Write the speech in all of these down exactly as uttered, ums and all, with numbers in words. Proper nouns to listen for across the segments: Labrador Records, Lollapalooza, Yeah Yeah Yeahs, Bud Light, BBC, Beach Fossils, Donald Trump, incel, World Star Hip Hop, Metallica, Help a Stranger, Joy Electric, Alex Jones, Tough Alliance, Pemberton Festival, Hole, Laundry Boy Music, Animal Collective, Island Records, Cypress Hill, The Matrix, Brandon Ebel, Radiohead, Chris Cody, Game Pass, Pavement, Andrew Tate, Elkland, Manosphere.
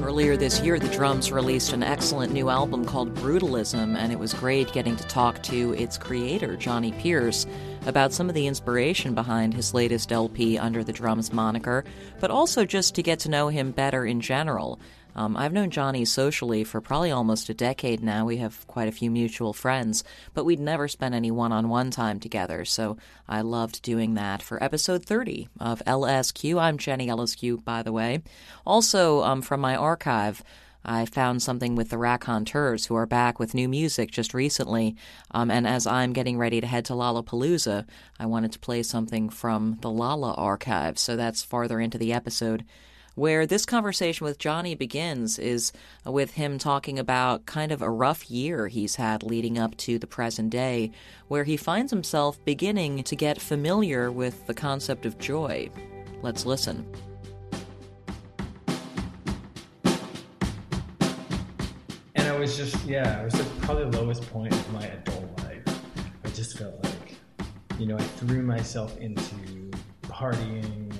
Earlier this year, the Drums released an excellent new album called Brutalism, and it was great getting to talk to its creator, Johnny Pierce, about some of the inspiration behind his latest L P under the Drums moniker, but also just to get to know him better in general. Um, I've known Johnny socially for probably almost a decade now. We have quite a few mutual friends, but we'd never spent any one-on-one time together, so I loved doing that for episode thirty of L S Q. I'm Jenny L S Q, by the way. Also, um, from my archive, I found something with the Raconteurs, who are back with new music just recently, um, and as I'm getting ready to head to Lollapalooza, I wanted to play something from the Lala archive, so that's farther into the episode. Where this conversation with Johnny begins is with him talking about kind of a rough year he's had leading up to the present day, where he finds himself beginning to get familiar with the concept of joy. Let's listen. And I was just, yeah, it was like probably the lowest point of my adult life. I just felt like, you know, I threw myself into partying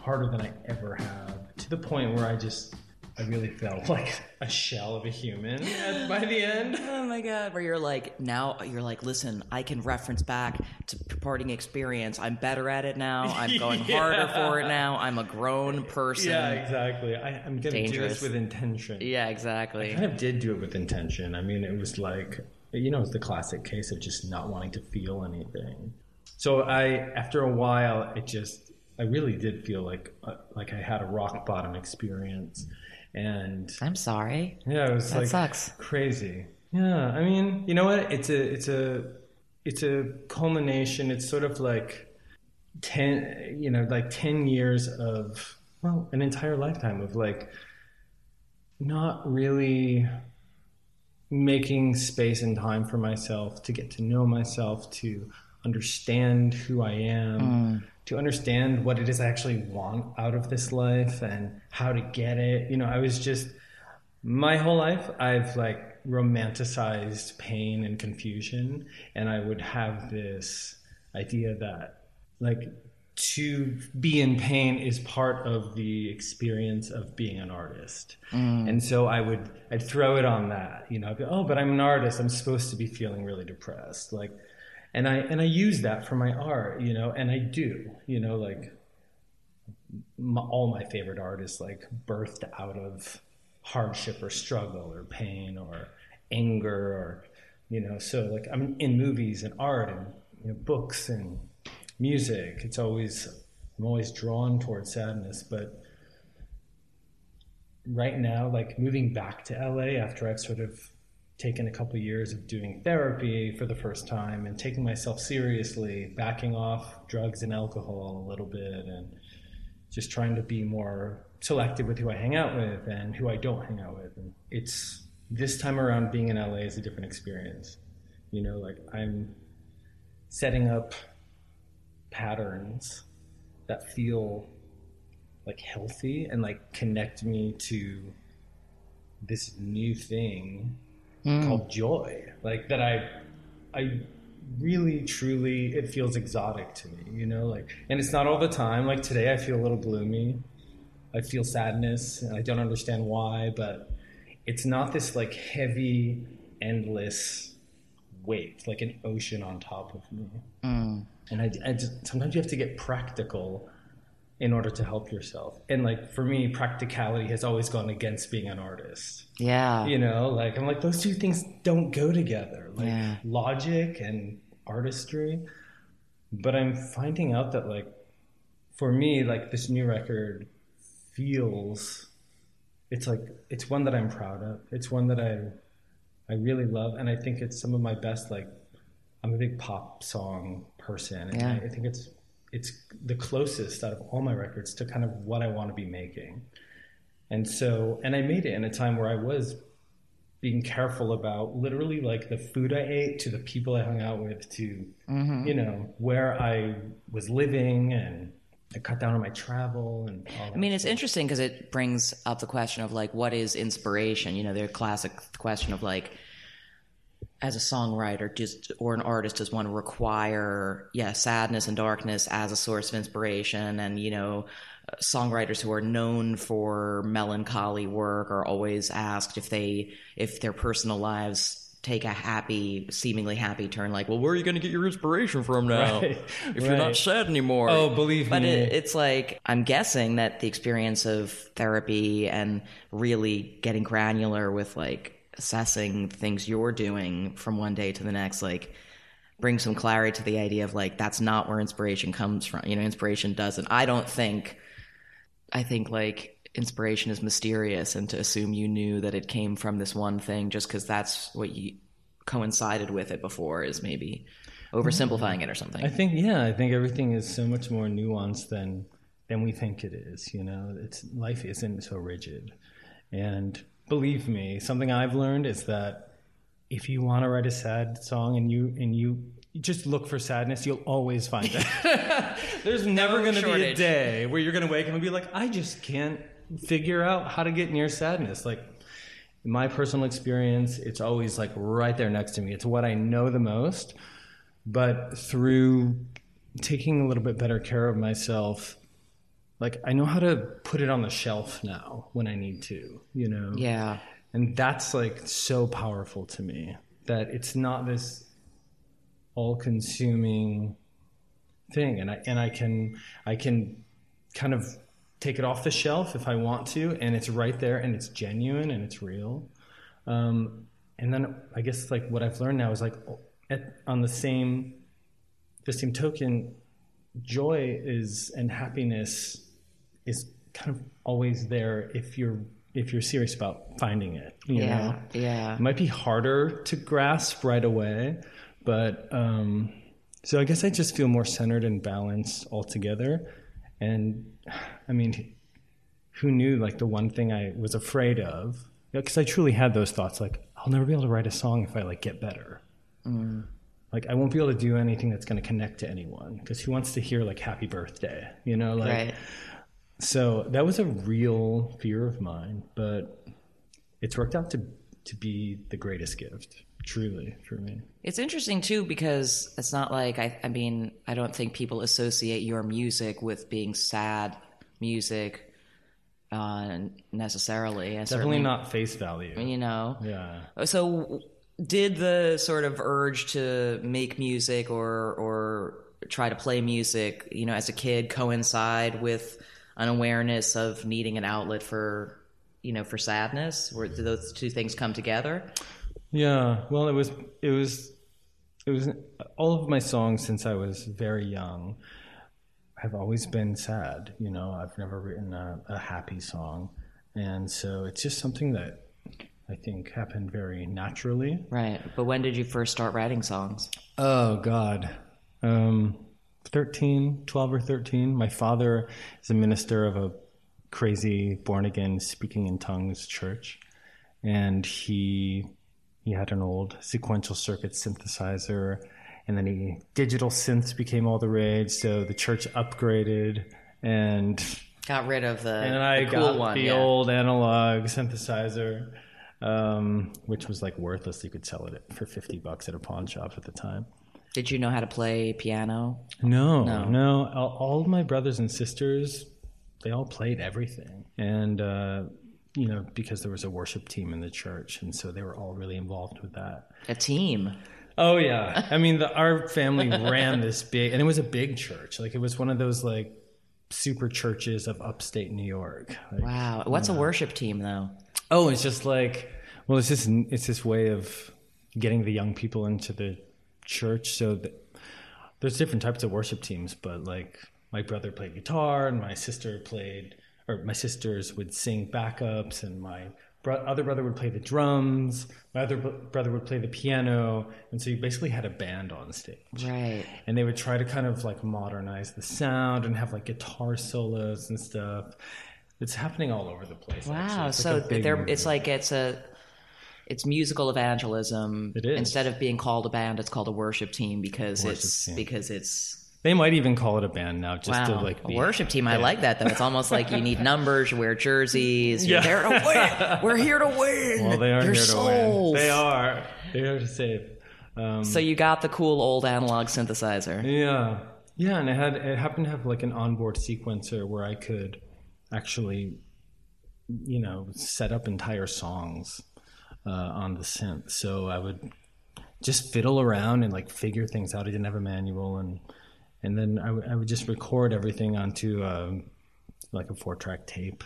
harder than I ever have. The point where I just, I really felt like a shell of a human at, by the end. Oh my God, where you're like, now you're like, listen, I can reference back to partying experience. I'm better at it now. I'm going yeah. harder for it now. I'm a grown person. Yeah, exactly. I, I'm going to do this with intention. Yeah, exactly. I kind of did do it with intention. I mean, it was like, you know, it's the classic case of just not wanting to feel anything. So I, after a while, it just... I really did feel like uh, like I had a rock bottom experience, and I'm sorry. Yeah, it was that like sucks. Crazy. Yeah, I mean, you know what? It's a it's a it's a culmination. It's sort of like ten, you know, like ten years of well, an entire lifetime of like not really making space and time for myself to get to know myself, to understand who I am. Mm. To understand what it is I actually want out of this life and how to get it. You know, I was just, my whole life, I've like romanticized pain and confusion. And I would have this idea that like to be in pain is part of the experience of being an artist. Mm. And so I would, I'd throw it on that, you know, I'd be, oh, but I'm an artist. I'm supposed to be feeling really depressed. Like, And I and I use that for my art, you know, and I do, you know, like my, all my favorite art is like birthed out of hardship or struggle or pain or anger or, you know, so like I'm in movies and art and you know, books and music. It's always, I'm always drawn towards sadness, but right now, like moving back to L A after I've sort of taken a couple years of doing therapy for the first time and taking myself seriously, backing off drugs and alcohol a little bit and just trying to be more selective with who I hang out with and who I don't hang out with. And it's this time around being in L A is a different experience. You know, like I'm setting up patterns that feel like healthy and like connect me to this new thing Mm. called joy, like that I I really, truly, it feels exotic to me, you know, like, and it's not all the time. Like today I feel a little gloomy. I feel sadness and I don't understand why, but it's not this like heavy, endless weight, like an ocean on top of me. Mm. And I, I just, sometimes you have to get practical in order to help yourself. And like, for me, practicality has always gone against being an artist. Yeah. You know, like, I'm like, those two things don't go together. Like yeah. logic and artistry. But I'm finding out that like, for me, like this new record feels, it's like, it's one that I'm proud of. It's one that I, I really love. And I think it's some of my best, like, I'm a big pop song person. And yeah. I, I think it's, it's the closest out of all my records to kind of what I want to be making. And so, and I made it in a time where I was being careful about literally like the food I ate to the people I hung out with to, mm-hmm. you know, where I was living, and I cut down on my travel. And all that I mean, it's stuff. Interesting because it brings up the question of like, what is inspiration? You know, their classic question of like, as a songwriter just or an artist, does one require yeah sadness and darkness as a source of inspiration? And you know, songwriters who are known for melancholy work are always asked if they if their personal lives take a happy, seemingly happy turn, like, well, where are you going to get your inspiration from now? Right. If right. you're not sad anymore. Oh, believe but me. But it, it's like, I'm guessing that the experience of therapy and really getting granular with like assessing things you're doing from one day to the next, like, bring some clarity to the idea of like, that's not where inspiration comes from. You know, inspiration doesn't, I don't think, I think like inspiration is mysterious, and to assume you knew that it came from this one thing just because that's what you coincided with it before is maybe oversimplifying it or something. I think, yeah, I think everything is so much more nuanced than, than we think it is. You know, it's, life isn't so rigid. And believe me, something I've learned is that if you want to write a sad song and you and you just look for sadness, you'll always find it. There's never going to be a day where you're going to wake up and be like, I just can't figure out how to get near sadness. Like, in my personal experience, it's always like right there next to me. It's what I know the most. But through taking a little bit better care of myself, like, I know how to put it on the shelf now when I need to, you know? Yeah. And that's, like, so powerful to me, that it's not this all-consuming thing. And I and I can I can kind of take it off the shelf if I want to, and it's right there, and it's genuine, and it's real. Um, and then I guess, like, what I've learned now is, like, at, on the same, the same token, joy is, and happiness is kind of always there if you're if you're serious about finding it, you yeah, know? Yeah. It might be harder to grasp right away, but um, so I guess I just feel more centered and balanced altogether. And I mean, who knew, like, the one thing I was afraid of, because I truly had those thoughts, like, I'll never be able to write a song if I, like, get better. Mm. Like, I won't be able to do anything that's going to connect to anyone, because who wants to hear, like, happy birthday, you know? Like, right. So that was a real fear of mine, but it's worked out to to be the greatest gift, truly, for me. It's interesting, too, because it's not like, I, I mean, I don't think people associate your music with being sad music uh, necessarily. And definitely not face value. You know? Yeah. So did the sort of urge to make music or or try to play music, you know, as a kid coincide with an awareness of needing an outlet for, you know, for sadness? Or did those two things come together? Yeah. Well, it was, it was, it was all of my songs since I was very young have always been sad. You know, I've never written a, a happy song. And so it's just something that I think happened very naturally. Right. But when did you first start writing songs? Oh, God. Um, thirteen, twelve or thirteen. My father is a minister of a crazy born-again speaking in tongues church. And he he had an old sequential circuit synthesizer. And then he digital synths became all the rage. So the church upgraded and got rid of the, and I the cool got one, the yeah. old analog synthesizer. Um, which was like worthless. You could sell it for fifty bucks at a pawn shop at the time. Did you know how to play piano? No, no. no. All, all of my brothers and sisters, they all played everything. And, uh, you know, because there was a worship team in the church, and so they were all really involved with that. A team? Oh, yeah. I mean, the, our family ran this big, and it was a big church. Like, it was one of those, like, super churches of upstate New York. Like, wow. What's uh, a worship team, though? Oh, it's just like, well, it's just, it's this way of getting the young people into the church. So the, there's different types of worship teams, but like my brother played guitar and my sister played, or my sisters would sing backups, and my bro- other brother would play the drums. My other bro- brother would play the piano. And so you basically had a band on stage. Right. And they would try to kind of like modernize the sound and have like guitar solos and stuff. It's happening all over the place. Wow. It's so like there, it's like, it's a, It's musical evangelism. It is. Instead of being called a band, it's called a worship team because worship it's team. because it's. They might even call it a band now, just wow. to like be a worship team. Yeah. I like that though. It's almost like you need numbers. You wear jerseys. You're yeah. there to win. We're here to win. Well, they are Your here souls. to win. They are. They are to save. Um, so you got the cool old analog synthesizer. Yeah, yeah, and it had it happened to have like an onboard sequencer where I could actually, you know, set up entire songs. Uh, on the synth, so I would just fiddle around and like figure things out. I didn't have a manual, and and then I, w- I would just record everything onto uh, like a four-track tape.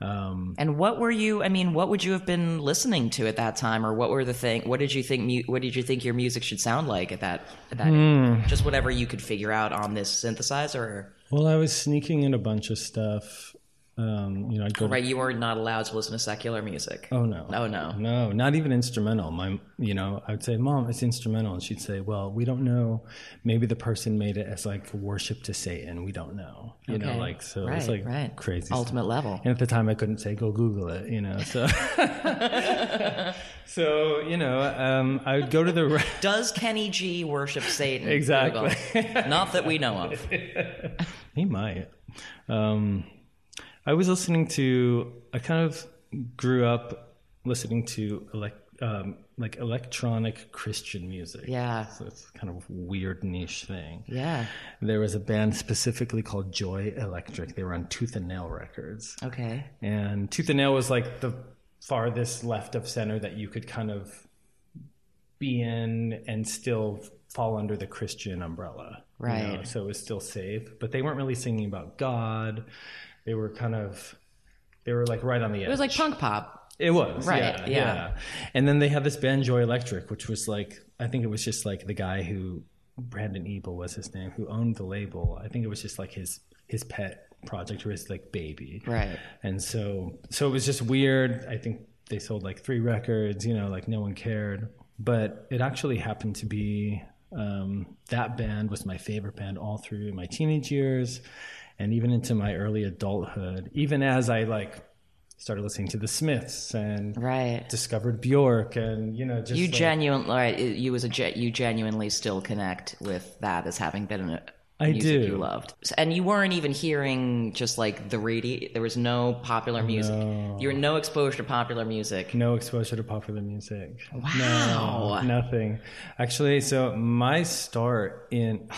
Um, and what were you? I mean, what would you have been listening to at that time, or what were the thing? What did you think? Mu- what did you think your music should sound like at that? At that mm. Just whatever you could figure out on this synthesizer. Well, I was sneaking in a bunch of stuff. Um, you know, I'd go right. To, you were not allowed to listen to secular music. Oh no. Oh no. No, not even instrumental. My, you know, I would say, Mom, it's instrumental, and she'd say, well, we don't know. Maybe the person made it as like worship to Satan. We don't know. You okay. know, like so. Right, it's like right. crazy. Ultimate stuff. Level. And at the time, I couldn't say, go Google it. You know, so. so you know, um, I would go to the. Does Kenny G worship Satan? Exactly. Not that we know of. He might. Um, I was listening to, I kind of grew up listening to elect, um, like electronic Christian music. Yeah. So it's kind of a weird niche thing. Yeah. There was a band specifically called Joy Electric. They were on Tooth and Nail Records. Okay. And Tooth and Nail was like the farthest left of center that you could kind of be in and still fall under the Christian umbrella. Right. You know? So it was still safe, but they weren't really singing about God. They were kind of, they were like right on the edge. It was like punk pop. It was. Right. Yeah, yeah. yeah. And then they had this band, Joy Electric, which was like, I think it was just like the guy who, Brandon Ebel was his name, who owned the label. I think it was just like his, his pet project or his like baby. Right. And so, so it was just weird. I think they sold like three records, you know, like no one cared. But it actually happened to be, um, that band was my favorite band all through my teenage years. And even into my early adulthood, even as I like started listening to the Smiths and right. discovered Bjork, and you know, just you like, genuinely, right, you was a you genuinely still connect with that as having been a I music do. you loved, and you weren't even hearing just like the radio. There was no popular music. No. You were no exposure to popular music. No exposure to popular music. Wow, no, nothing. Actually, so my start in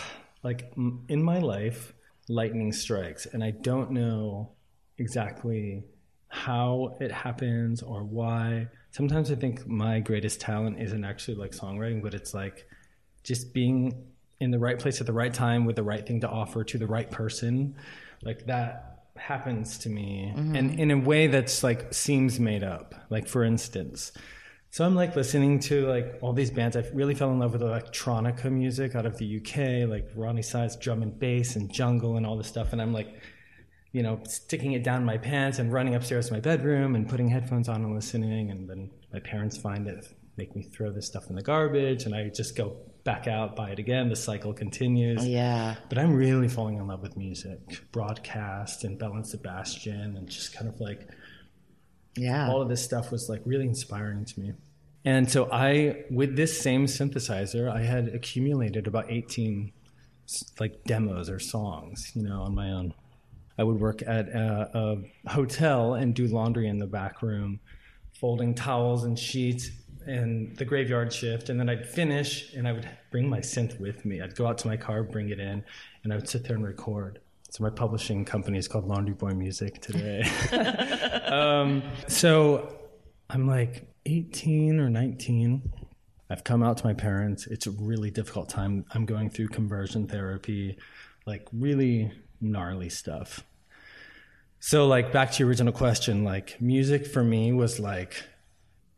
like in my life. Lightning strikes, and I don't know exactly how it happens or why. Sometimes I think my greatest talent isn't actually like songwriting, but it's like just being in the right place at the right time with the right thing to offer to the right person. Like that happens to me, mm-hmm. and in a way that's like seems made up. Like for instance, so I'm like listening to like all these bands. I really fell in love with electronica music out of the U K, like Roni Size, drum and bass and jungle and all this stuff. And I'm like, you know, sticking it down my pants and running upstairs to my bedroom and putting headphones on and listening. And then my parents find it, make me throw this stuff in the garbage. And I just go back out, buy it again. The cycle continues. Oh, yeah. But I'm really falling in love with music. Broadcast and Belle and Sebastian and just kind of like... Yeah. All of this stuff was like really inspiring to me. And so I, with this same synthesizer, I had accumulated about eighteen like demos or songs, you know, on my own. I would work at a, a hotel and do laundry in the back room, folding towels and sheets and the graveyard shift, and then I'd finish, and I would bring my synth with me. I'd go out to my car, bring it in, and I would sit there and record. So my publishing company is called Laundry Boy Music today. um, so I'm like eighteen or nineteen. I've come out to my parents. It's a really difficult time. I'm going through conversion therapy, like really gnarly stuff. So like back to your original question, like music for me was like,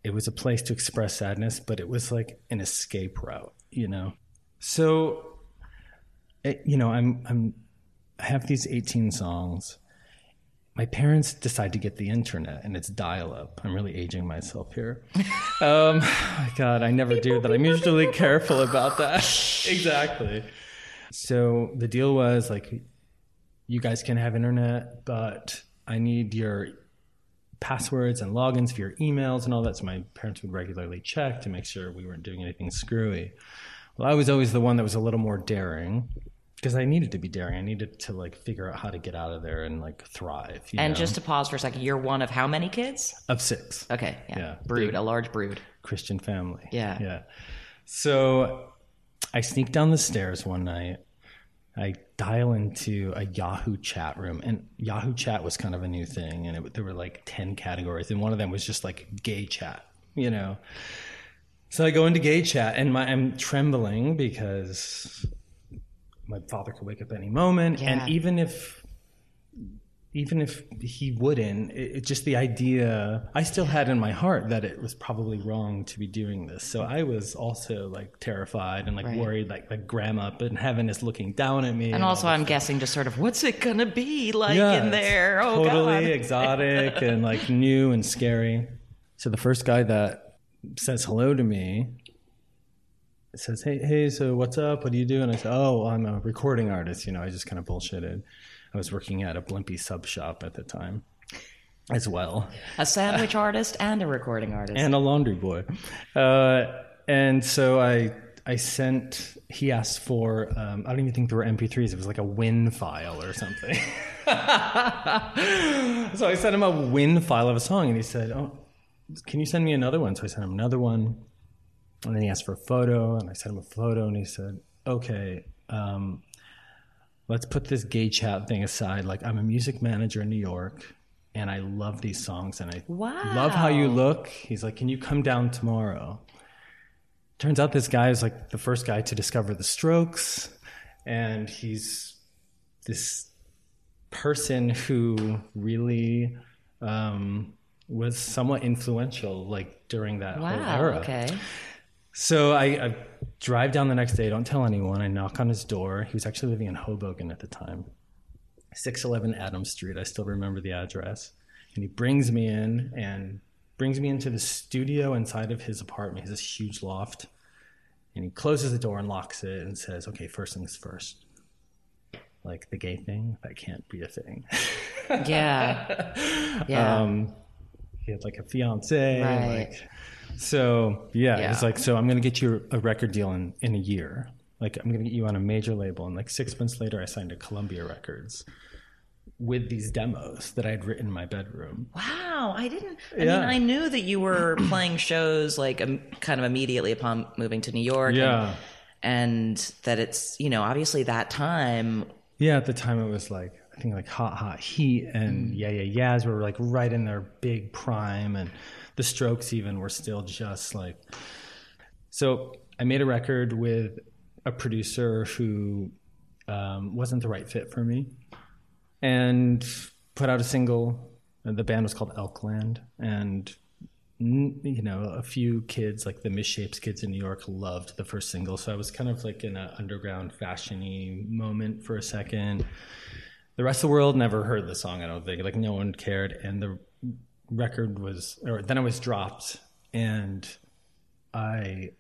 it was a place to express sadness, but it was like an escape route, you know? So, it, you know, I'm, I'm, I have these eighteen songs. My parents decide to get the internet, and it's dial-up. I'm really aging myself here. Um, God, I never do that. I'm usually careful about that. Exactly. So the deal was like, you guys can have internet, but I need your passwords and logins for your emails and all that. So my parents would regularly check to make sure we weren't doing anything screwy. Well, I was always the one that was a little more daring. Because I needed to be daring. I needed to, like, figure out how to get out of there and, like, thrive. You and know? Just to pause for a second, you're one of how many kids? Of six. Okay. Yeah. yeah. Brood, a large brood. Christian family. Yeah. Yeah. So I sneak down the stairs one night. I dial into a Yahoo chat room. And Yahoo chat was kind of a new thing. And it, there were, like, ten categories. And one of them was just, like, gay chat, you know. So I go into gay chat. And my, I'm trembling because... my father could wake up any moment. Yeah. And even if even if he wouldn't, it, it just the idea, I still had in my heart that it was probably wrong to be doing this. So I was also like terrified and like right. worried, like like grandma up in heaven is looking down at me. And, and also I'm stuff. guessing just sort of, what's it going to be like yeah, in there? Oh, totally God. Exotic and like new and scary. So the first guy that says hello to me, it says, hey, hey, so what's up? What do you do? And I said, oh, I'm a recording artist. You know, I just kind of bullshitted. I was working at a Blimpie sub shop at the time as well. A sandwich uh, artist and a recording artist. And a laundry boy. Uh, and so I I sent, he asked for, um, I don't even think there were M P threes. It was like a WIN file or something. So I sent him a WIN file of a song. And he said, oh, can you send me another one? So I sent him another one. And then he asked for a photo, and I sent him a photo, and he said, okay, um, let's put this gay chat thing aside. Like, I'm a music manager in New York, and I love these songs, and I wow. love how you look. He's like, can you come down tomorrow? Turns out this guy is, like, the first guy to discover the Strokes, and he's this person who really... Um, was somewhat influential, like, during that wow, whole era. Okay. So I, I drive down the next day, don't tell anyone, I knock on his door. He was actually living in Hoboken at the time. six eleven Adams Street, I still remember the address. And he brings me in and brings me into the studio inside of his apartment. He has this huge loft. And he closes the door and locks it and says, okay, first things first. Like, the gay thing, that can't be a thing. Yeah. Yeah. Um, He had like a fiance. Right. Like, so yeah, yeah, it's like, so I'm going to get you a record deal in, in a year. Like, I'm going to get you on a major label. And like six months later, I signed to Columbia Records with these demos that I'd written in my bedroom. Wow. I didn't, I yeah. mean, I knew that you were playing shows like um, kind of immediately upon moving to New York. Yeah. And, and that it's, you know, obviously that time. Yeah. At the time it was like, I think like Hot Hot Heat and Yeah Yeah Yeahs were like right in their big prime, and the Strokes even were still just like. So I made a record with a producer who um, wasn't the right fit for me, and put out a single. The band was called Elkland, and you know a few kids like the Misshapes kids in New York loved the first single. So I was kind of like in an underground fashion-y moment for a second. The rest of the world never heard the song, I don't think. Like, no one cared. And the record was, or then it was dropped. And I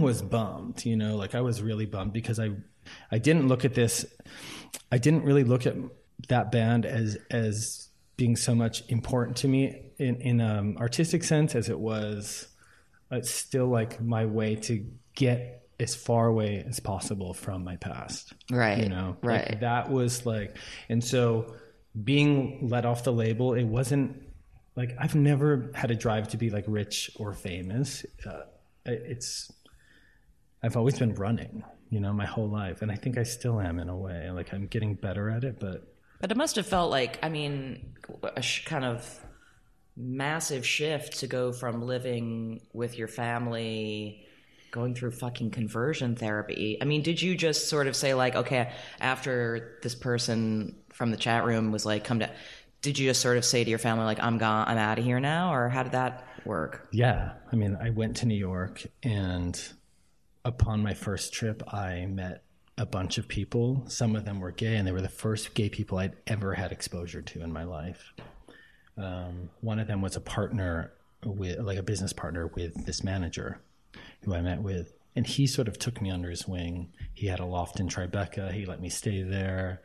was bummed, you know? Like, I was really bummed because I I didn't look at this. I didn't really look at that band as as being so much important to me in, in um artistic sense as it was. It's still, like, my way to get as far away as possible from my past. Right. You know, right. Like that was like, and so being let off the label, it wasn't like, I've never had a drive to be like rich or famous. Uh, it's, I've always been running, you know, my whole life. And I think I still am in a way, like I'm getting better at it, but. But it must have felt like, I mean, a sh- kind of massive shift to go from living with your family, going through fucking conversion therapy. I mean, did you just sort of say like, okay, after this person from the chat room was like, come to, did you just sort of say to your family, like, I'm gone, I'm out of here now? Or how did that work? Yeah. I mean, I went to New York, and upon my first trip, I met a bunch of people. Some of them were gay, and they were the first gay people I'd ever had exposure to in my life. Um, one of them was a partner with, like a business partner with this manager who I met with. And he sort of took me under his wing. He had a loft in Tribeca. He let me stay there.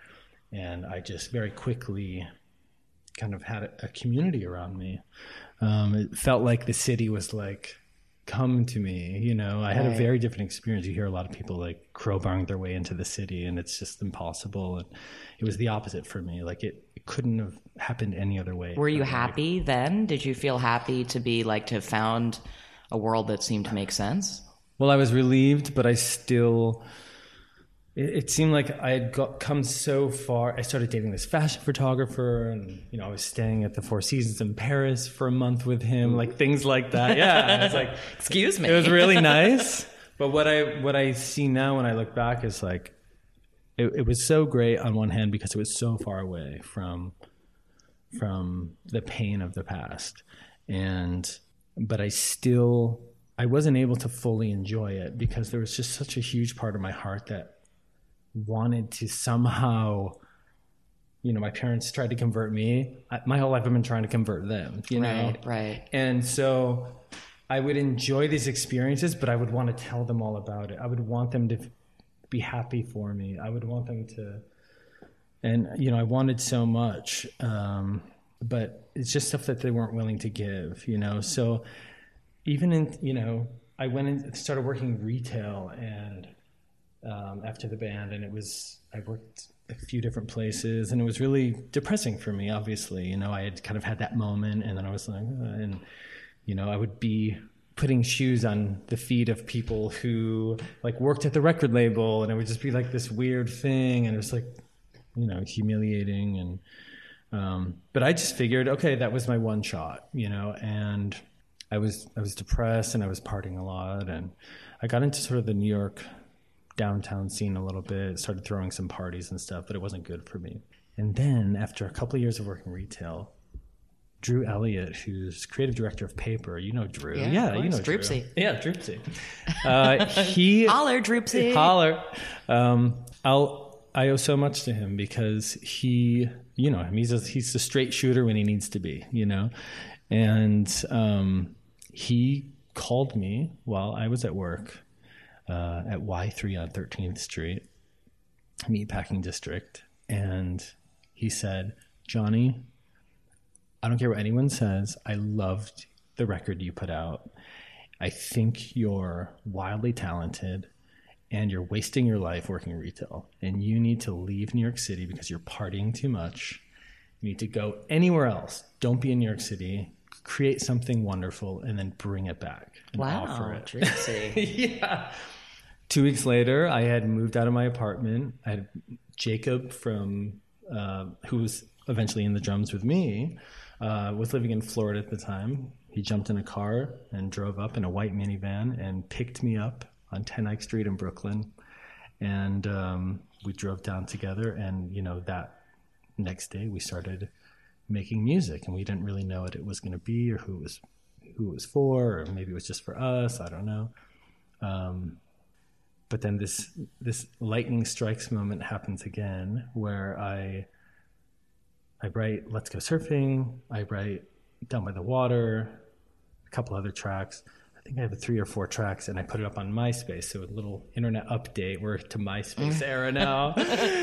And I just very quickly kind of had a community around me. Um, it felt like the city was like, come to me, you know. I had right. a very different experience. You hear a lot of people like crowbarring their way into the city, and it's just impossible. And it was the opposite for me. Like it, it couldn't have happened any other way. Were you happy then? Did you feel happy to be like, to have found a world that seemed to make sense? Well, I was relieved, but I still... It seemed like I had got, come so far. I started dating this fashion photographer, and you know, I was staying at the Four Seasons in Paris for a month with him, like things like that. Yeah, it's like, excuse me. It was really nice. But what I what I see now when I look back is like, it, it was so great on one hand because it was so far away from from the pain of the past, and but I still I wasn't able to fully enjoy it because there was just such a huge part of my heart that wanted to somehow, you know, my parents tried to convert me. I, my whole life I've been trying to convert them, you know? Right, right. And so I would enjoy these experiences, but I would want to tell them all about it. I would want them to be happy for me. I would want them to, and, you know, I wanted so much, um, but it's just stuff that they weren't willing to give, you know? So even in, you know, I went and started working retail and Um, after the band, and it was, I worked a few different places, and it was really depressing for me, obviously. You know, I had kind of had that moment, and then I was like, uh, and, you know, I would be putting shoes on the feet of people who, like, worked at the record label, and it would just be, like, this weird thing, and it was, like, you know, humiliating, and, um, but I just figured, okay, that was my one shot, you know, and I was, I was depressed, and I was partying a lot, and I got into sort of the New York downtown scene a little bit, started throwing some parties and stuff, but it wasn't good for me. And then after a couple of years of working retail, Drew Elliott, who's creative director of Paper, you know Drew. Yeah, yeah you know Droopsy. Drew. Yeah, Droopsy. Uh, he, holler, Droopsy. Holler. Um, I'll, I owe so much to him because he, you know, he's a, he's the straight shooter when he needs to be, you know? And um, he called me while I was at work Uh, at Y three on thirteenth Street, Meatpacking District. And he said, Johnny, I don't care what anyone says. I loved the record you put out. I think you're wildly talented and you're wasting your life working retail. And you need to leave New York City because you're partying too much. You need to go anywhere else. Don't be in New York City. Create something wonderful and then bring it back and wow, offer it. Tricksy. Yeah. Two weeks later, I had moved out of my apartment. I had Jacob from, uh, who was eventually in the drums with me, uh, was living in Florida at the time. He jumped in a car and drove up in a white minivan and picked me up on ten Ike Street in Brooklyn. And um, we drove down together. And, you know, that next day we started making music, and we didn't really know what it was going to be or who it was, who it was for, or maybe it was just for us. I don't know. Um, But then this this lightning strikes moment happens again, where I I write Let's Go Surfing, I write Down by the Water, a couple other tracks. I think I have three or four tracks, and I put it up on MySpace. So a little internet update. We're to MySpace era now.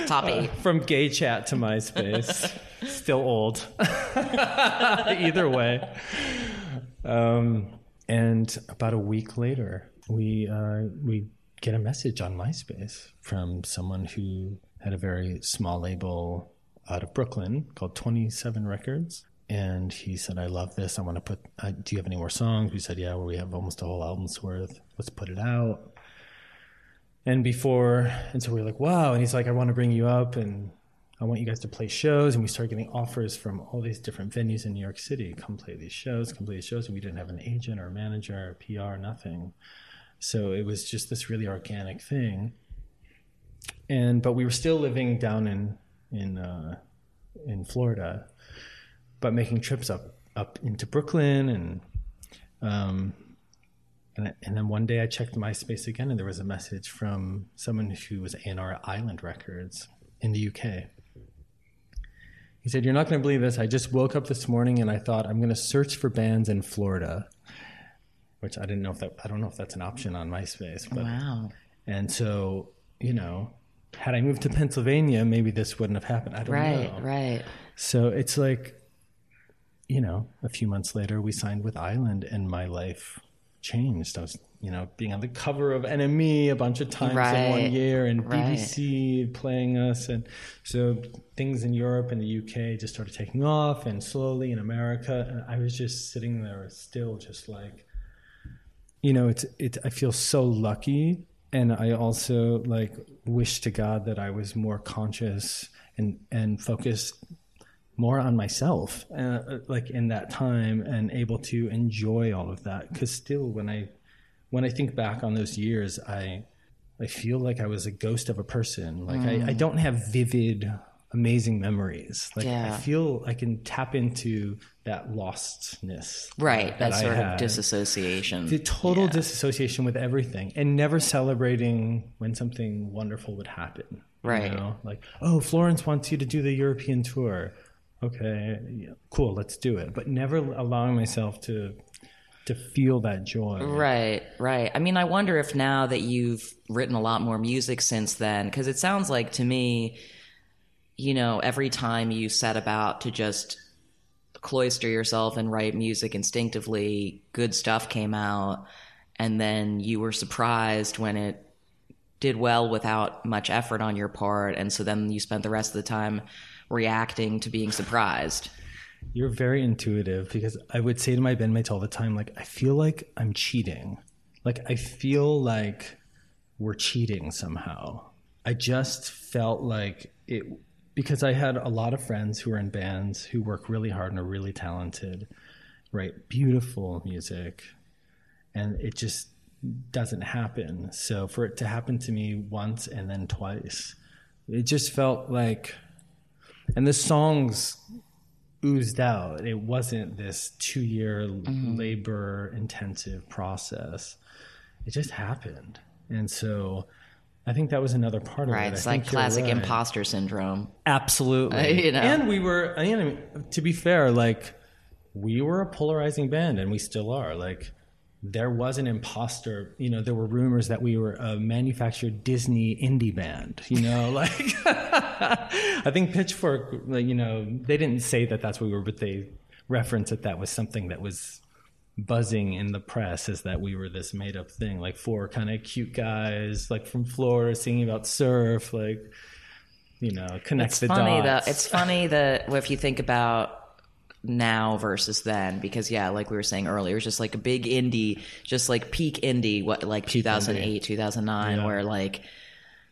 Toppy. Uh, from gay chat to MySpace. Still old. Either way. Um, and about a week later, we uh, we... get a message on MySpace from someone who had a very small label out of Brooklyn called twenty-seven Records. and he said, I love this. I want to put, uh, do you have any more songs? We said, yeah, well, we have almost a whole album's worth. Let's put it out. And before, and so we were like, wow. And he's like, I want to bring you up and I want you guys to play shows. And we started getting offers from all these different venues in New York City. Come play these shows, come play these shows. And we didn't have an agent or a manager or P R, nothing. So it was just this really organic thing. And, but we were still living down in, in, uh, in Florida, but making trips up, up into Brooklyn. And, um, and, I, and then one day I checked MySpace again and there was a message from someone who was A and R at Island Records in the U K. He said, you're not going to believe this. I just woke up this morning and I thought I'm going to search for bands in Florida, which I didn't know if that, I don't know if that's an option on MySpace, but, wow. And so, you know, had I moved to Pennsylvania, maybe this wouldn't have happened. I don't right, know. Right, right. So it's like, you know, a few months later, we signed with Island and my life changed. I was, you know, being on the cover of N M E a bunch of times right, in one year and right. B B C playing us. And so things in Europe and the U K just started taking off and slowly in America. And I was just sitting there still just like, you know, it's, it's, I feel so lucky. And I also like wish to God that I was more conscious and, and focused more on myself, uh, like in that time and able to enjoy all of that. Cause still when I, when I think back on those years, I, I feel like I was a ghost of a person. Like mm. I, I don't have vivid, amazing memories. Like yeah. I feel I can tap into that lostness. Right. That, that, that sort of disassociation. The total yeah. disassociation with everything and never celebrating when something wonderful would happen. Right. You know? Like, oh, Florence wants you to do the European tour. Okay, yeah, cool, let's do it. But never allowing myself to to feel that joy. Right, right. I mean, I wonder if now that you've written a lot more music since then, because it sounds like to me, you know, every time you set about to just cloister yourself and write music instinctively, good stuff came out, and then you were surprised when it did well without much effort on your part, and so then you spent the rest of the time reacting to being surprised. You're very intuitive, because I would say to my bandmates all the time, like, I feel like I'm cheating. Like, I feel like we're cheating somehow. I just felt like it, because I had a lot of friends who are in bands who work really hard and are really talented, write beautiful music, and it just doesn't happen. So for it to happen to me once and then twice, it just felt like, and the songs oozed out. It wasn't this two-year mm-hmm. labor-intensive process. It just happened. And so I think that was another part of right, it. Right, it's I like classic right. imposter syndrome. Absolutely. Uh, you know. And we were, I mean, to be fair, like, we were a polarizing band, and we still are. Like, there was an imposter, you know, there were rumors that we were a manufactured Disney indie band, you know, like, I think Pitchfork, like, you know, they didn't say that that's what we were, but they referenced that that was something that was buzzing in the press, is that we were this made up thing, like four kind of cute guys, like from Florida singing about surf, like, you know, connect it's the funny dots. Though, it's funny that if you think about now versus then, because yeah, like we were saying earlier, it's just like a big indie, just like peak indie, what, like peak two thousand eight indie. two thousand nine yeah. where like,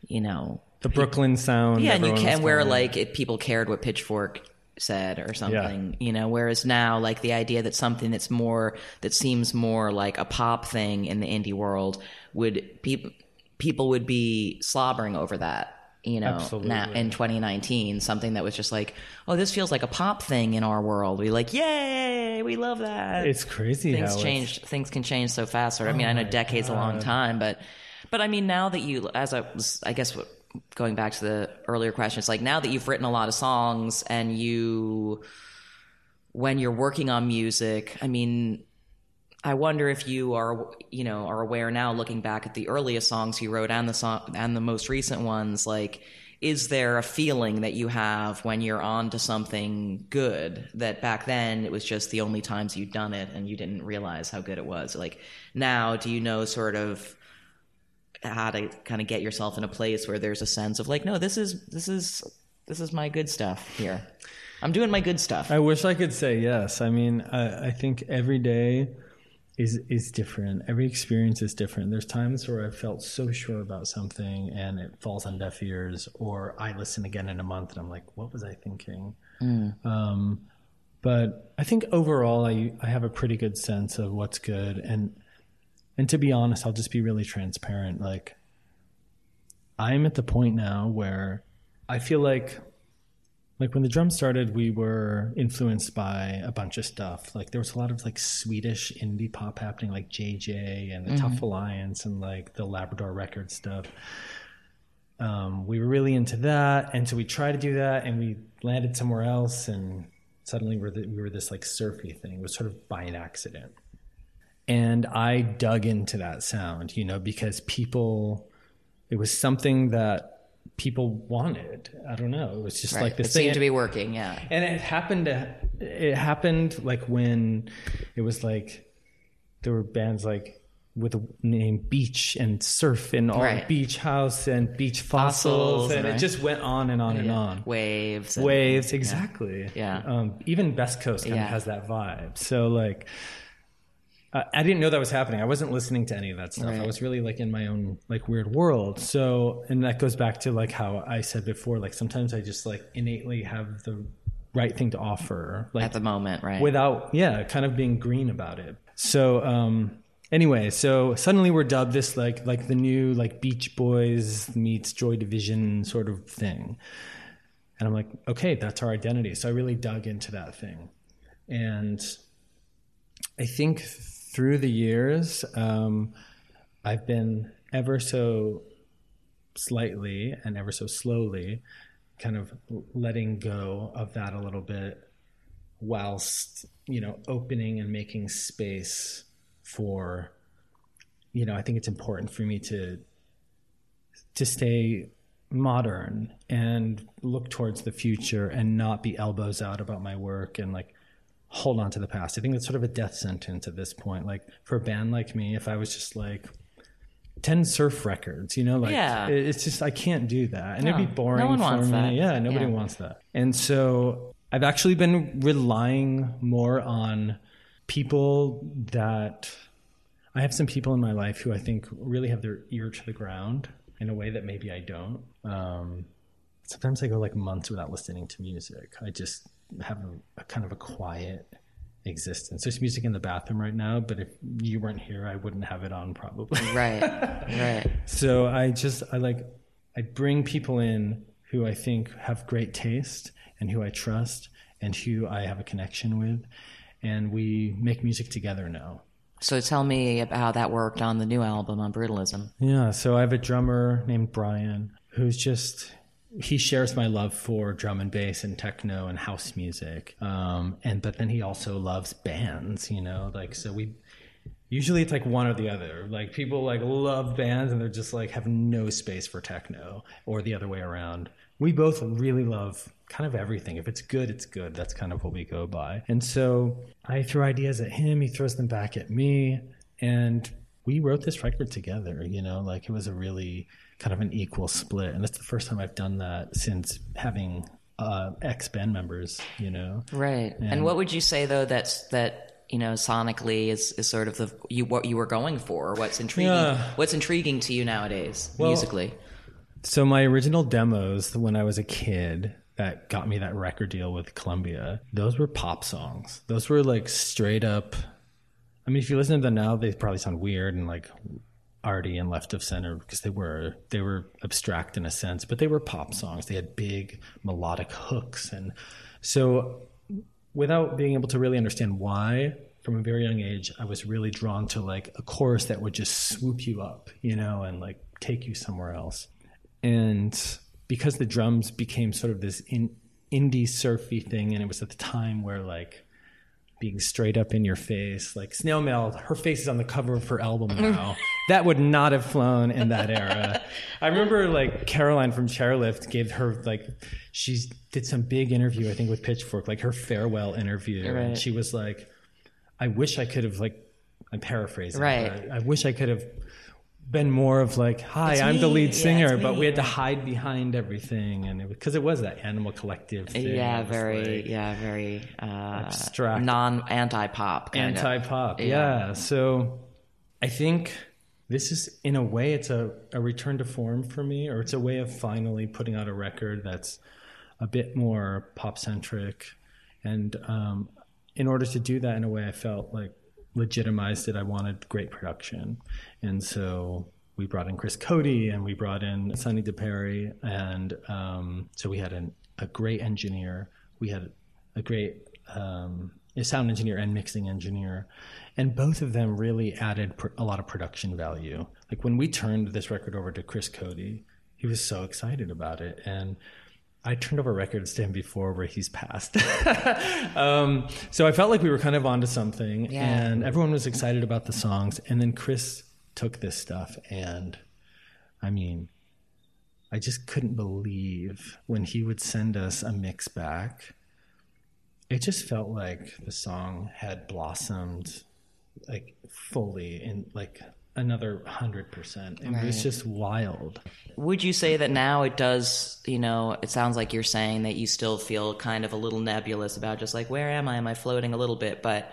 you know, the Brooklyn sound, yeah, and you can where like it, people cared what Pitchfork said or something, yeah. you know, whereas now like the idea that something that's more, that seems more like a pop thing in the indie world would, people people would be slobbering over that. You know, now, in twenty nineteen, something that was just like, oh, this feels like a pop thing in our world. We like, yay, we love that. It's crazy. Things how changed. It's... Things can change so fast. Or, oh I mean, I know decade's God. a long time, but, but I mean, now that you, as I was, I guess going back to the earlier question, it's like now that you've written a lot of songs and you, when you're working on music, I mean, I wonder if you are, you know, are aware now, looking back at the earliest songs you wrote and the song and the most recent ones, like, is there a feeling that you have when you're on to something good that back then it was just the only times you'd done it and you didn't realize how good it was? Like, now, do you know sort of how to kind of get yourself in a place where there's a sense of like, no, this is this is this is my good stuff here. I'm doing my good stuff. I wish I could say yes. I mean, I, I think every day is is different. Every experience is different. There's times where I felt so sure about something and it falls on deaf ears, or I listen again in a month and I'm like, what was I thinking? Mm. Um, but I think overall I, I have a pretty good sense of what's good. And, and to be honest, I'll just be really transparent. Like, I'm at the point now where I feel like, like when the drums started, we were influenced by a bunch of stuff. Like there was a lot of like Swedish indie pop happening, like J J and the mm-hmm. Tough Alliance and like the Labrador Records stuff. Um, we were really into that. And so we tried to do that and we landed somewhere else. And suddenly we're the, we were this like surfy thing. It was sort of by an accident. And I dug into that sound, you know, because people... It was something that people wanted. I don't know. It was just right. like this it thing. It seemed to be working, yeah. And it happened to, it happened like when it was like there were bands like with the name Beach and Surf and all right. Beach House and Beach Fossils. Fossils and right. it just went on and on yeah. and on. Waves. And, Waves, exactly. Yeah. Um, even Best Coast kind yeah. of has that vibe. So like... I didn't know that was happening. I wasn't listening to any of that stuff. Right. I was really like in my own like weird world. So, and that goes back to like how I said before, like sometimes I just like innately have the right thing to offer. Like at the moment, right? Without, yeah, kind of being green about it. So um, anyway, so suddenly we're dubbed this like, like the new like Beach Boys meets Joy Division sort of thing. And I'm like, okay, that's our identity. So I really dug into that thing. And I think... Through the years, um, I've been ever so slightly and ever so slowly kind of letting go of that a little bit whilst, you know, opening and making space for, you know, I think it's important for me to to stay modern and look towards the future and not be elbows out about my work and like, hold on to the past. I think that's sort of a death sentence at this point. Like for a band like me, if I was just like ten surf records, you know, like yeah. it's just, I can't do that. And no, it'd be boring no one for wants me. That. Yeah. Nobody yeah. wants that. And so I've actually been relying more on people that I have some people in my life who I think really have their ear to the ground in a way that maybe I don't. Um, sometimes I go like months without listening to music. I just, have a, a kind of a quiet existence. There's music in the bathroom right now, but if you weren't here, I wouldn't have it on probably. Right, right. So I just, I like, I bring people in who I think have great taste and who I trust and who I have a connection with. And we make music together now. So tell me about how that worked on the new album on Brutalism. Yeah, so I have a drummer named Brian who's just... He shares my love for drum and bass and techno and house music. Um, and, but then he also loves bands, you know, like, so we, usually it's like one or the other, like people like love bands and they're just like, have no space for techno or the other way around. We both really love kind of everything. If it's good, it's good. That's kind of what we go by. And so I throw ideas at him, he throws them back at me. And we wrote this record together, you know, like it was a really kind of an equal split. And that's the first time I've done that since having uh, ex-band members, you know. Right. And, and what would you say, though, that's that, you know, sonically is, is sort of the you what you were going for, what's intriguing, yeah. what's intriguing to you nowadays well, musically? So my original demos when I was a kid that got me that record deal with Columbia, those were pop songs. Those were like straight up. I mean, if you listen to them now, they probably sound weird and like arty and left of center because they were they were abstract in a sense, but they were pop songs. They had big melodic hooks. And so without being able to really understand why, from a very young age, I was really drawn to like a chorus that would just swoop you up, you know, and like take you somewhere else. And because the drums became sort of this in, indie surfy thing, and it was at the time where like being straight up in your face, like Snail Mail, her face is on the cover of her album now. That would not have flown in that era. I remember like Caroline from Chairlift gave her like, she did some big interview, I think with Pitchfork, like her farewell interview. Right. And she was like, I wish I could have like, I'm paraphrasing. Right. I, I wish I could have been more of like, hi, it's I'm me. the lead singer, yeah, but we had to hide behind everything, and because it, it was that Animal Collective thing. Yeah, very, like yeah, very uh, abstract, non anti-pop, kind anti-pop. Of. Yeah. yeah. So I think this is, in a way, it's a, a return to form for me, or it's a way of finally putting out a record that's a bit more pop centric, and um, in order to do that, in a way, I felt like legitimized it. I wanted great production, and so we brought in Chris Cody and we brought in Sonny DePerry, and um, so we had an, a great engineer, we had a great um, a sound engineer and mixing engineer, and both of them really added pr- a lot of production value. Like when we turned this record over to Chris Cody, he was so excited about it, and I turned over records to him before where he's passed. um, so I felt like we were kind of onto something, yeah. and everyone was excited about the songs. And then Chris took this stuff, and I mean, I just couldn't believe when he would send us a mix back. It just felt like the song had blossomed like fully in like another one hundred percent. It right. was just wild. Would you say that now it does, you know, it sounds like you're saying that you still feel kind of a little nebulous about just like, where am I? Am I floating a little bit? But,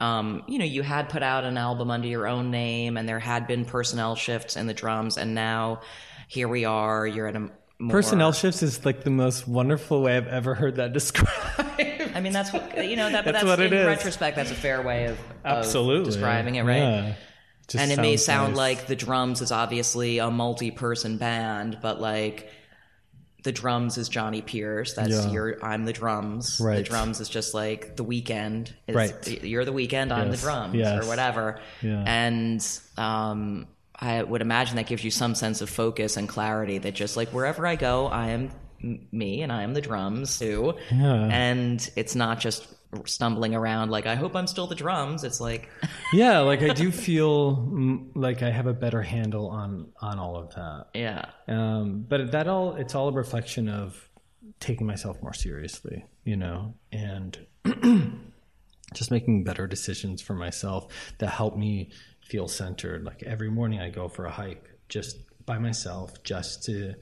um, you know, you had put out an album under your own name, and there had been personnel shifts in the drums, and now here we are, you're at a more... Personnel shifts is like the most wonderful way I've ever heard that described. I mean, that's what, you know, that, that's, that's what in it is. Retrospect, that's a fair way of, Absolutely. of describing it, right? Yeah. Just and it may sound nice. Like the drums is obviously a multi-person band, but like the drums is Johnny Pierce. That's yeah. your, I'm the drums. Right. The drums is just like the Weeknd. Is, right. You're the Weeknd, yes. I'm the drums yes. or whatever. Yeah. And um, I would imagine that gives you some sense of focus and clarity that just like wherever I go, I am me and I am the drums too. Yeah. And it's not just... stumbling around like I hope I'm still the drums. It's like yeah like I do feel m- like I have a better handle on on all of that. Yeah um but that all it's all a reflection of taking myself more seriously, you know, and just making better decisions for myself that help me feel centered. Like every morning I go for a hike just by myself just to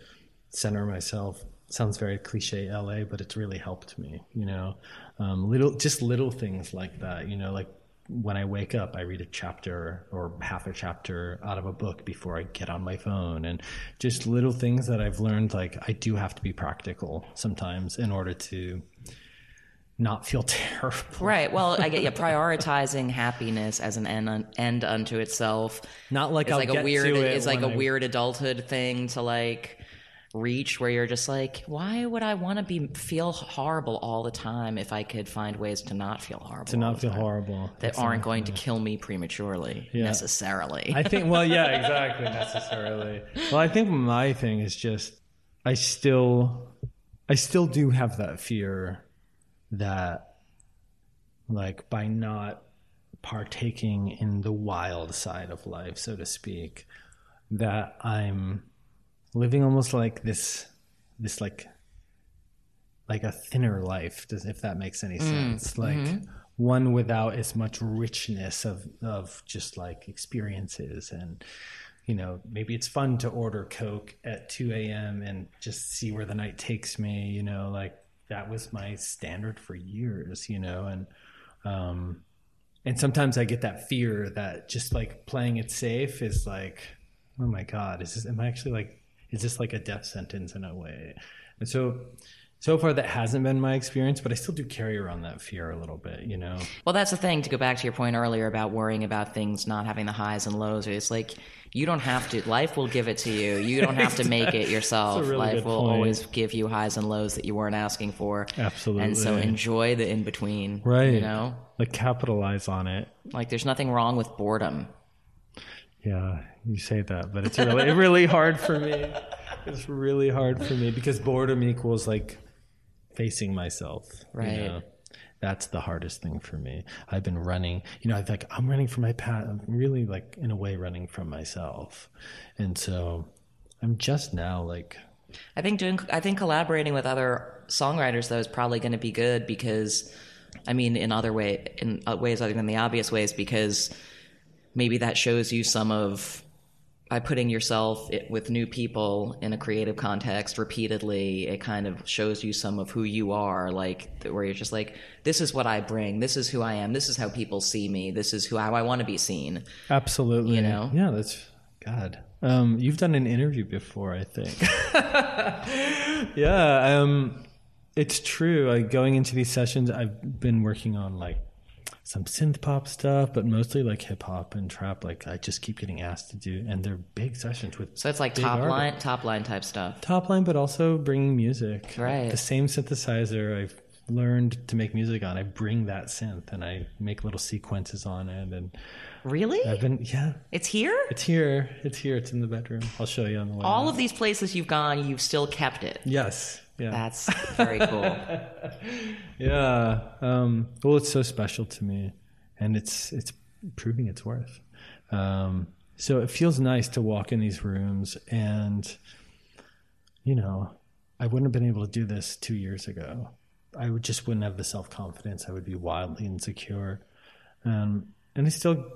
center myself. Sounds very cliche L A, but it's really helped me, you know, um, little, just little things like that, you know, like when I wake up, I read a chapter or half a chapter out of a book before I get on my phone, and just little things that I've learned, like I do have to be practical sometimes in order to not feel terrible. Right. Well, I get you. Prioritizing happiness as an end, un- end unto itself. Not like, I'll like get a weird, to it it's like a I... weird adulthood thing to like, reach where you're just like, why would I want to be feel horrible all the time if I could find ways to not feel horrible? To not feel horrible that That's aren't going to kill me prematurely yeah. necessarily. I think. Well, yeah, exactly. necessarily. Well, I think my thing is just I still, I still do have that fear that, like, by not partaking in the wild side of life, so to speak, that I'm living almost like this, this like, like a thinner life, if that makes any sense. Mm, like mm-hmm. one without as much richness of, of just like experiences. And, you know, maybe it's fun to order Coke at two a.m. and just see where the night takes me, you know, like that was my standard for years, you know, and, um, and sometimes I get that fear that just like playing it safe is like, oh my God, is this, am I actually like, it's just like a death sentence in a way. And so, so far that hasn't been my experience, but I still do carry around that fear a little bit, you know? Well, that's the thing, to go back to your point earlier about worrying about things not having the highs and lows. It's like, you don't have to, life will give it to you. You don't have to make it yourself. Really life will point. Always give you highs and lows that you weren't asking for. Absolutely. And so enjoy the in-between, right? You know? Like capitalize on it. Like there's nothing wrong with boredom. Yeah, you say that, but it's really really hard for me. It's really hard for me because boredom equals like facing myself. Right. You know? That's the hardest thing for me. I've been running, you know, I've like I'm running from my path. I'm really like in a way running from myself. And so I'm just now like I think doing I think collaborating with other songwriters though is probably going to be good because I mean in other way in ways other than the obvious ways because maybe that shows you some of by putting yourself with new people in a creative context repeatedly, it kind of shows you some of who you are, like where you're just like, this is what I bring, this is who I am, this is how people see me, this is who how I want to be seen. Absolutely. You know? Yeah, that's, God. Um, you've done an interview before, I think. Yeah, um, it's true. Like, going into these sessions, I've been working on like some synth pop stuff, but mostly like hip hop and trap. Like I just keep getting asked to do, and they're big sessions with. So it's like top artists. line, top line type stuff. Top line, but also bringing music. Right. The same synthesizer I've learned to make music on, I bring that synth and I make little sequences on it. And really, I've been yeah. It's here. It's here. It's here. It's in the bedroom. I'll show you on the way. All now. Of these places you've gone, you've still kept it. Yes. Yeah. That's very cool. Yeah. Um, well, it's so special to me, and it's it's proving its worth. Um, so it feels nice to walk in these rooms, and you know, I wouldn't have been able to do this two years ago. I would just wouldn't have the self confidence. I would be wildly insecure, um, and I still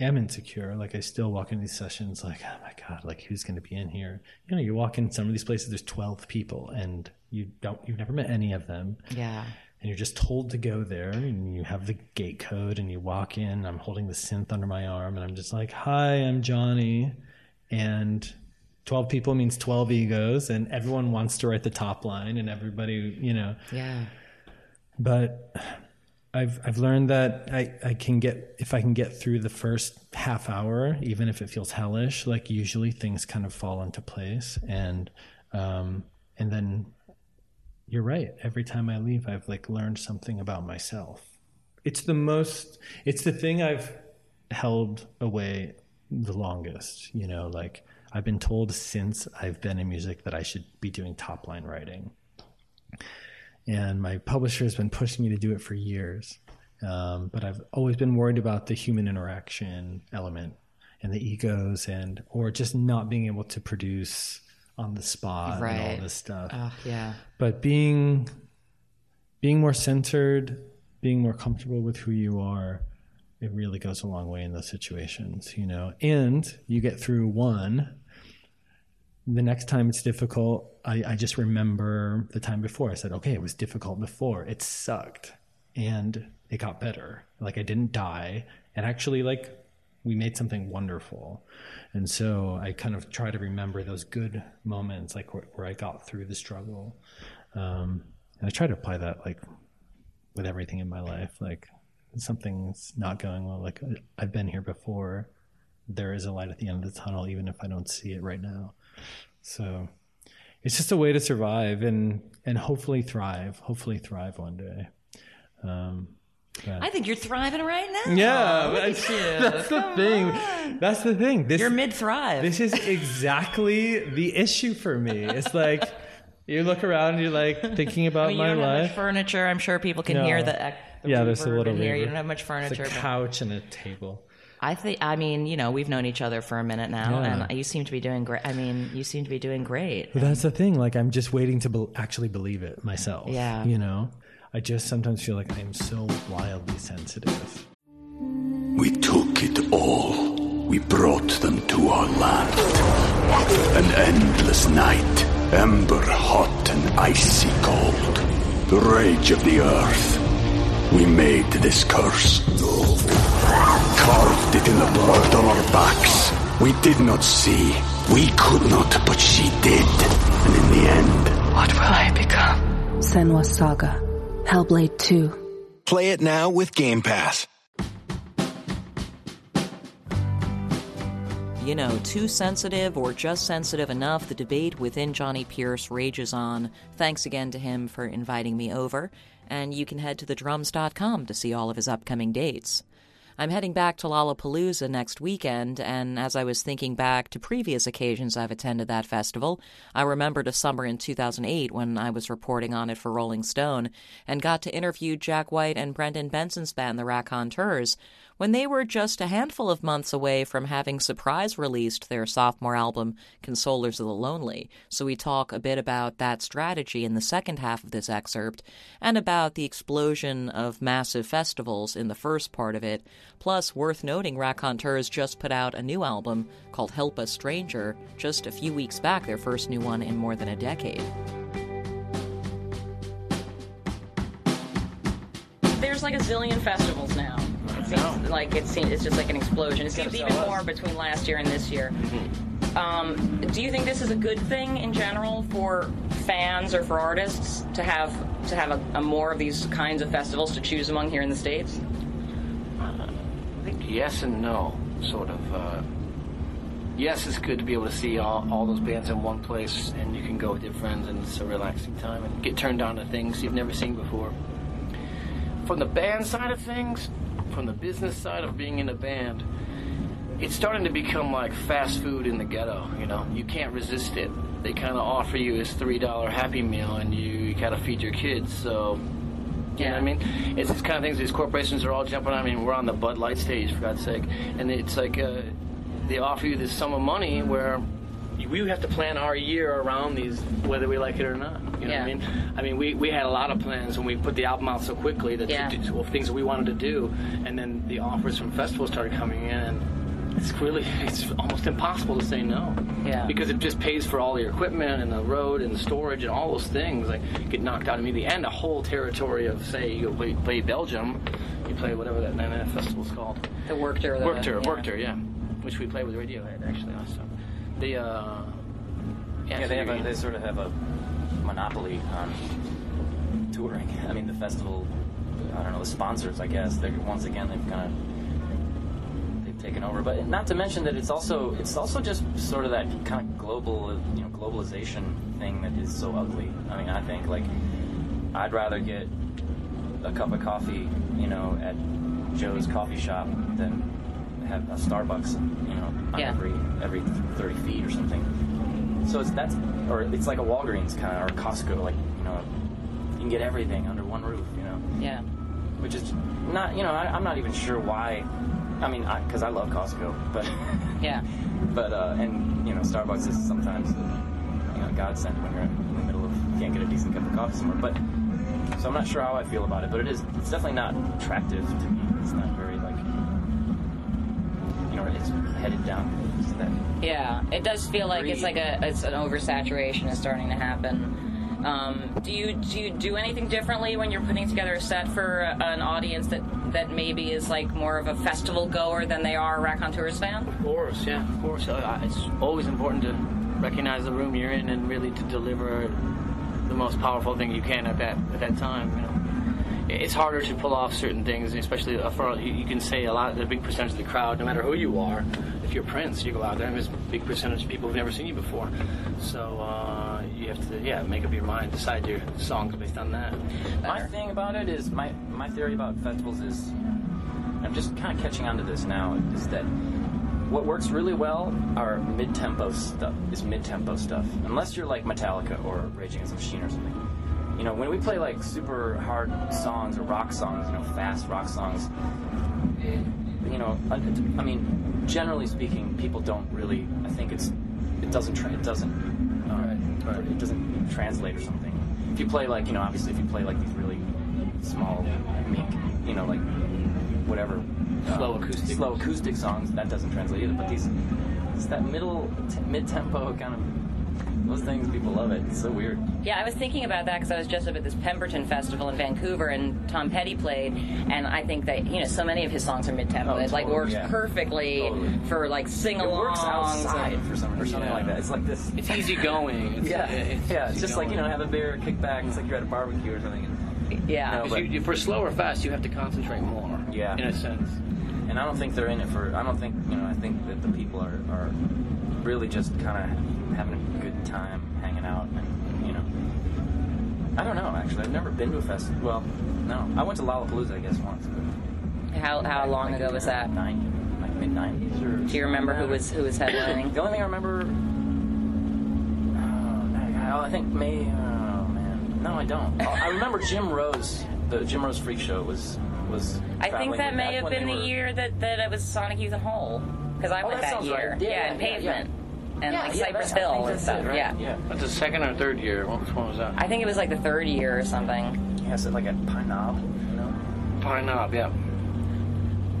am insecure. Like I still walk into these sessions, like oh my god, like who's going to be in here? You know, you walk in some of these places, there's twelve people, and You don't, you've never met any of them. Yeah. And you're just told to go there, and you have the gate code, and you walk in. I'm holding the synth under my arm, and I'm just like, hi, I'm Johnny. And twelve people means twelve egos, and everyone wants to write the top line, and everybody, you know. Yeah. But I've I've learned that I, I can get, if I can get through the first half hour, even if it feels hellish, like usually things kind of fall into place. And um, and then... You're right. Every time I leave, I've like learned something about myself. It's the most, it's the thing I've held away the longest, you know, like I've been told since I've been in music that I should be doing top line writing. And my publisher has been pushing me to do it for years. Um, but I've always been worried about the human interaction element and the egos and, or just not being able to produce on the spot, right. And all this stuff. Uh, yeah. But being being more centered, being more comfortable with who you are, it really goes a long way in those situations, you know. And you get through one. The next time it's difficult, I, I just remember the time before. I said, okay, it was difficult before. It sucked. And it got better. Like I didn't die. And actually like we made something wonderful. And so I kind of try to remember those good moments, like where, where I got through the struggle. Um, and I try to apply that like with everything in my life, like something's not going well. Like I've been here before. There is a light at the end of the tunnel, even if I don't see it right now. So it's just a way to survive and, and hopefully thrive, hopefully thrive one day. Um, But I think you're thriving right now. Yeah, I, that's the Come thing. On. That's the thing. This, you're mid-thrive. This is exactly the issue for me. It's like you look around and you're like thinking about I mean, my you don't life. Have much furniture. I'm sure people can no. hear the, the yeah. There's a little here. You don't have much furniture. It's a couch and a table. I think. I mean, you know, we've known each other for a minute now, yeah. and you seem to be doing great. I mean, you seem to be doing great. Well, that's the thing. Like, I'm just waiting to be- actually believe it myself. Yeah, you know. I just sometimes feel like I'm so wildly sensitive. We took it all. We brought them to our land. An endless night, ember hot and icy cold. The rage of the earth. We made this curse. Carved it in the blood on our backs. We did not see. We could not, but she did. And in the end... What will I become? Senua's Saga. Hellblade two. Play it now with Game Pass. You know, too sensitive or just sensitive enough, the debate within Johnny Pierce rages on. Thanks again to him for inviting me over, and you can head to the drums dot com to see all of his upcoming dates. I'm heading back to Lollapalooza next weekend, and as I was thinking back to previous occasions I've attended that festival, I remembered a summer in two thousand eight when I was reporting on it for Rolling Stone and got to interview Jack White and Brendan Benson's band, the Raconteurs, when they were just a handful of months away from having surprise-released their sophomore album, Consolers of the Lonely, so we talk a bit about that strategy in the second half of this excerpt, and about the explosion of massive festivals in the first part of it, plus, worth noting, Raconteurs just put out a new album called Help a Stranger just a few weeks back, their first new one in more than a decade. There's like a zillion festivals now. It seems like it seems it's just like an explosion. It seems even more between last year and this year. Mm-hmm. Um, do you think this is a good thing in general for fans or for artists to have to have a, a more of these kinds of festivals to choose among here in the States? Uh, I think yes and no, sort of. Uh, yes, it's good to be able to see all, all those bands in one place, and you can go with your friends, and it's a relaxing time, and get turned on to things you've never seen before. From the band side of things, from the business side of being in a band, it's starting to become like fast food in the ghetto, you know? You can't resist it. They kind of offer you this three dollar Happy Meal, and you, you got to feed your kids, so, you yeah. know what I mean? It's this kind of things these corporations are all jumping on. I mean, we're on the Bud Light stage, for God's sake, and it's like uh, they offer you this sum of money where we have to plan our year around these, whether we like it or not. You know yeah. what I mean? I mean, we, we had a lot of plans when we put the album out so quickly, that yeah. to, to, things that we wanted to do, and then the offers from festivals started coming in, and it's really, it's almost impossible to say no. Yeah. Because it just pays for all your equipment, and the road, and the storage, and all those things, like, get knocked out immediately, and a whole territory of, say, you play, play Belgium, you play whatever that, that festival's called. The Workter. The, Workter, yeah. Workter, yeah. Which we played with Radiohead, actually, last time. The, uh, yeah, yeah they, have a, they sort of have a monopoly on touring. I mean, the festival, I don't know, the sponsors, I guess, they're, once again, they've kind of, they've taken over. But not to mention that it's also, it's also just sort of that kind of global, you know, globalization thing that is so ugly. I mean, I think, like, I'd rather get a cup of coffee, you know, at Joe's coffee shop than have a Starbucks, you know, on yeah. every every thirty feet or something. So it's that's or it's like a Walgreens kind of, or a Costco, like, you know, you can get everything under one roof, you know. Yeah. Which is not, you know, I, I'm not even sure why. I mean, because I, I love Costco, but yeah. But uh, and you know, Starbucks is sometimes the, you know, godsend when you're in the middle of you can't get a decent cup of coffee somewhere. But so I'm not sure how I feel about it, but it is it's definitely not attractive to me. It's not very like. It's headed down. That. Yeah, it does feel like it's like a it's an oversaturation is starting to happen. Um, do you do you do anything differently when you're putting together a set for a, an audience that, that maybe is like more of a festival goer than they are a Raconteurs fan? Of course, yeah, of course. It's always important to recognize the room you're in and really to deliver the most powerful thing you can at that at that time. You know? It's harder to pull off certain things, especially for, you can say a lot, a big percentage of the crowd, no matter who you are. If you're Prince, you go out there and there's a big percentage of people who've never seen you before. So uh, you have to, yeah, make up your mind, decide your songs based on that. My thing about it is, my, my theory about festivals is, I'm just kind of catching on to this now, is that what works really well are mid-tempo stuff, is mid-tempo stuff. Unless you're like Metallica or Rage Against the Machine or something. You know, when we play like super hard songs or rock songs, you know, fast rock songs, you know, I, I mean, generally speaking, people don't really. I think it's it doesn't tra- it doesn't um, right, right. it doesn't translate or something. If you play like, you know, obviously if you play like these really small, meek, you know, like whatever um, slow acoustic slow acoustic songs, that doesn't translate either. But these, it's that middle t- mid tempo kind of. Those things, people love it. It's so weird. Yeah, I was thinking about that because I was just up at this Pemberton Festival in Vancouver, and Tom Petty played, and I think that, you know, so many of his songs are mid-tempo. Oh, totally, it like works yeah. perfectly totally. For like sing-alongs. It works outside and, for some, or something yeah. like that. It's like this. It's easy going. It's, yeah, it's, yeah. It's just going. Like, you know, have a beer, kick back. It's like you're at a barbecue or something. And, yeah. No, but, you, for slow or fast, you have to concentrate more. Yeah. In a sense. And I don't think they're in it for. I don't think you know. I think that the people are are really just kind of having a good time hanging out, and you know, I don't know. Actually, I've never been to a festival. Well, no, I went to Lollapalooza, I guess, once. But how how like, long like ago was that? Nine, like mid nineties, or do you remember who was who was headlining? The only thing I remember, oh, I think May. Oh man, no, I don't. I remember Jim Rose the Jim Rose Freak Show was was. I think that may have been the year that that it was Sonic Youth and Hole, because I oh, went that, that year. Right. Yeah, yeah, yeah, and yeah, Pavement. Yeah. And yeah, like yeah, Cypress Hill and stuff, right? yeah. yeah. That's the second or third year. Which one was that? I think it was like the third year or something. Yeah, so like a Pine Knob, you know? Pine Knob, yeah.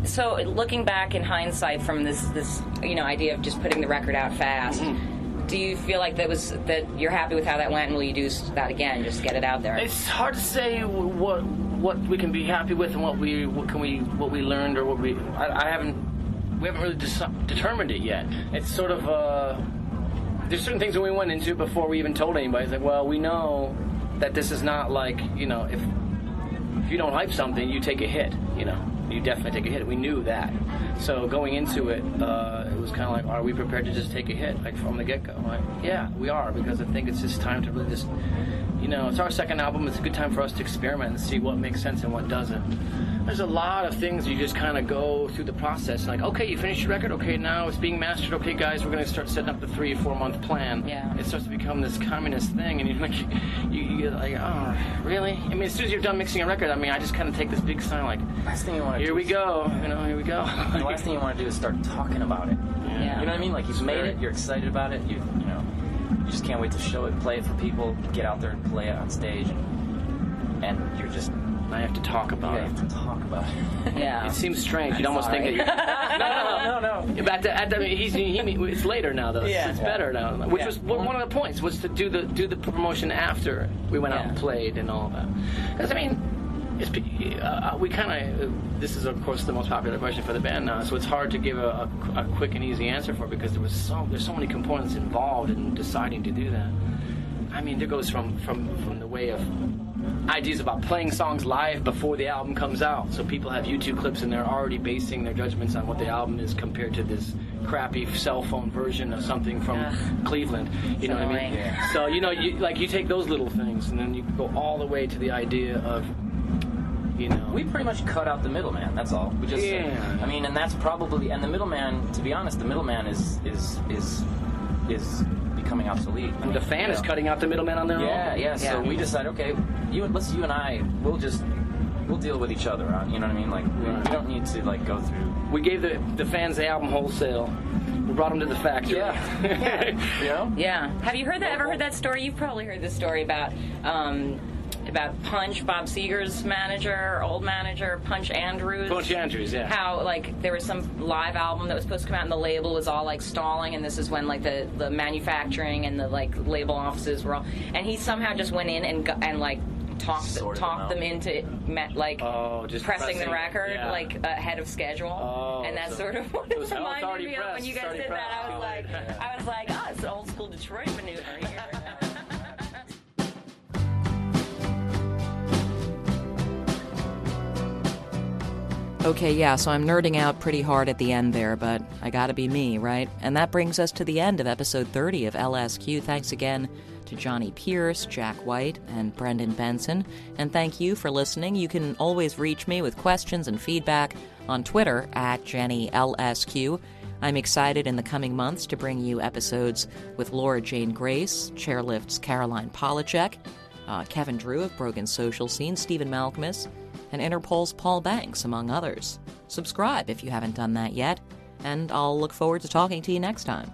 So looking back in hindsight from this, this you know, idea of just putting the record out fast, mm-hmm. do you feel like that was that you're happy with how that went, and will you do that again? Just get it out there. It's hard to say what what we can be happy with and what we what can we what we learned or what we I, I haven't. We haven't really de- determined it yet. It's sort of, uh, there's certain things that we went into before we even told anybody. It's like, well, we know that this is not like, you know, if if you don't hype something, you take a hit, you know. You definitely take a hit. We knew that. So going into it, uh, it was kind of like, are we prepared to just take a hit, like from the get-go? I'm like, yeah, we are, because I think it's just time to really just, you know, it's our second album. It's a good time for us to experiment and see what makes sense and what doesn't. There's a lot of things you just kind of go through the process, like, okay, you finished your record, okay, now it's being mastered, okay, guys, we're going to start setting up the three or four month plan. Yeah. It starts to become this communist thing, and you're like, you, you're like, oh, really? I mean, as soon as you're done mixing a record, I mean, I just kind of take this big sign, like, last thing you want to here do we is, go, you know, here we go. The last thing you want to do is start talking about it. Yeah. Yeah. You know what I mean? Like, you've made it, you're excited about it, you, you know, you just can't wait to show it, play it for people, get out there and play it on stage, and, and you're just... I have to talk about yeah, it. I have to talk about it. Yeah. It seems strange. You'd I'm almost sorry. think that. No, no, no, no. no. But at the, at the, he's, he, it's later now, though. It's, yeah. it's better now, which yeah. was one of the points was to do the do the promotion after we went yeah. out and played and all that. Because I mean, it's, uh, we kind of this is of course the most popular question for the band now, so it's hard to give a, a, a quick and easy answer for it, because there was so there's so many components involved in deciding to do that. I mean, there goes from from from the way of ideas about playing songs live before the album comes out, so people have YouTube clips and they're already basing their judgments on what the album is compared to this crappy cell phone version of something from yeah. Cleveland. You so know what I mean? Yeah. So you know, you, like you take those little things and then you go all the way to the idea of, you know, we pretty much cut out the middleman. That's all. We just, yeah. I mean, and that's probably and the middleman. To be honest, the middleman is is is is. becoming obsolete. I mean, the fan you know. is cutting out the middleman on their yeah, own. Yeah, yeah. So we decide, okay, you let's you and I, we'll just we'll deal with each other. On, you know what I mean? Like we, we don't need to like go through. We gave the the fans the album wholesale. We brought them to the factory. Yeah. yeah. You know? Yeah. Have you heard that? Ever heard that story? You've probably heard this story about. Um, About Punch, Bob Seger's manager, old manager, Punch Andrews. Punch Andrews, yeah. How, like, there was some live album that was supposed to come out, and the label was all, like, stalling, and this is when, like, the, the manufacturing and the, like, label offices were all... And he somehow just went in and, and like, talked them, talked them, them into, like, oh, just pressing, pressing the record, yeah. like, ahead of schedule. Oh, and that's so, sort of what it was reminded me of when you guys did pressed. that. I was like, yeah. I was like, oh, it's an old-school Detroit maneuver here. Okay, yeah, so I'm nerding out pretty hard at the end there, but I gotta be me, right? And that brings us to the end of episode thirty of L S Q. Thanks again to Johnny Pierce, Jack White, and Brendan Benson. And thank you for listening. You can always reach me with questions and feedback on Twitter at Jenny L S Q. I'm excited in the coming months to bring you episodes with Laura Jane Grace, Chairlift's Caroline Polachek, uh, Kevin Drew of Broken Social Scene, Stephen Malkmus, and Interpol's Paul Banks, among others. Subscribe if you haven't done that yet, and I'll look forward to talking to you next time.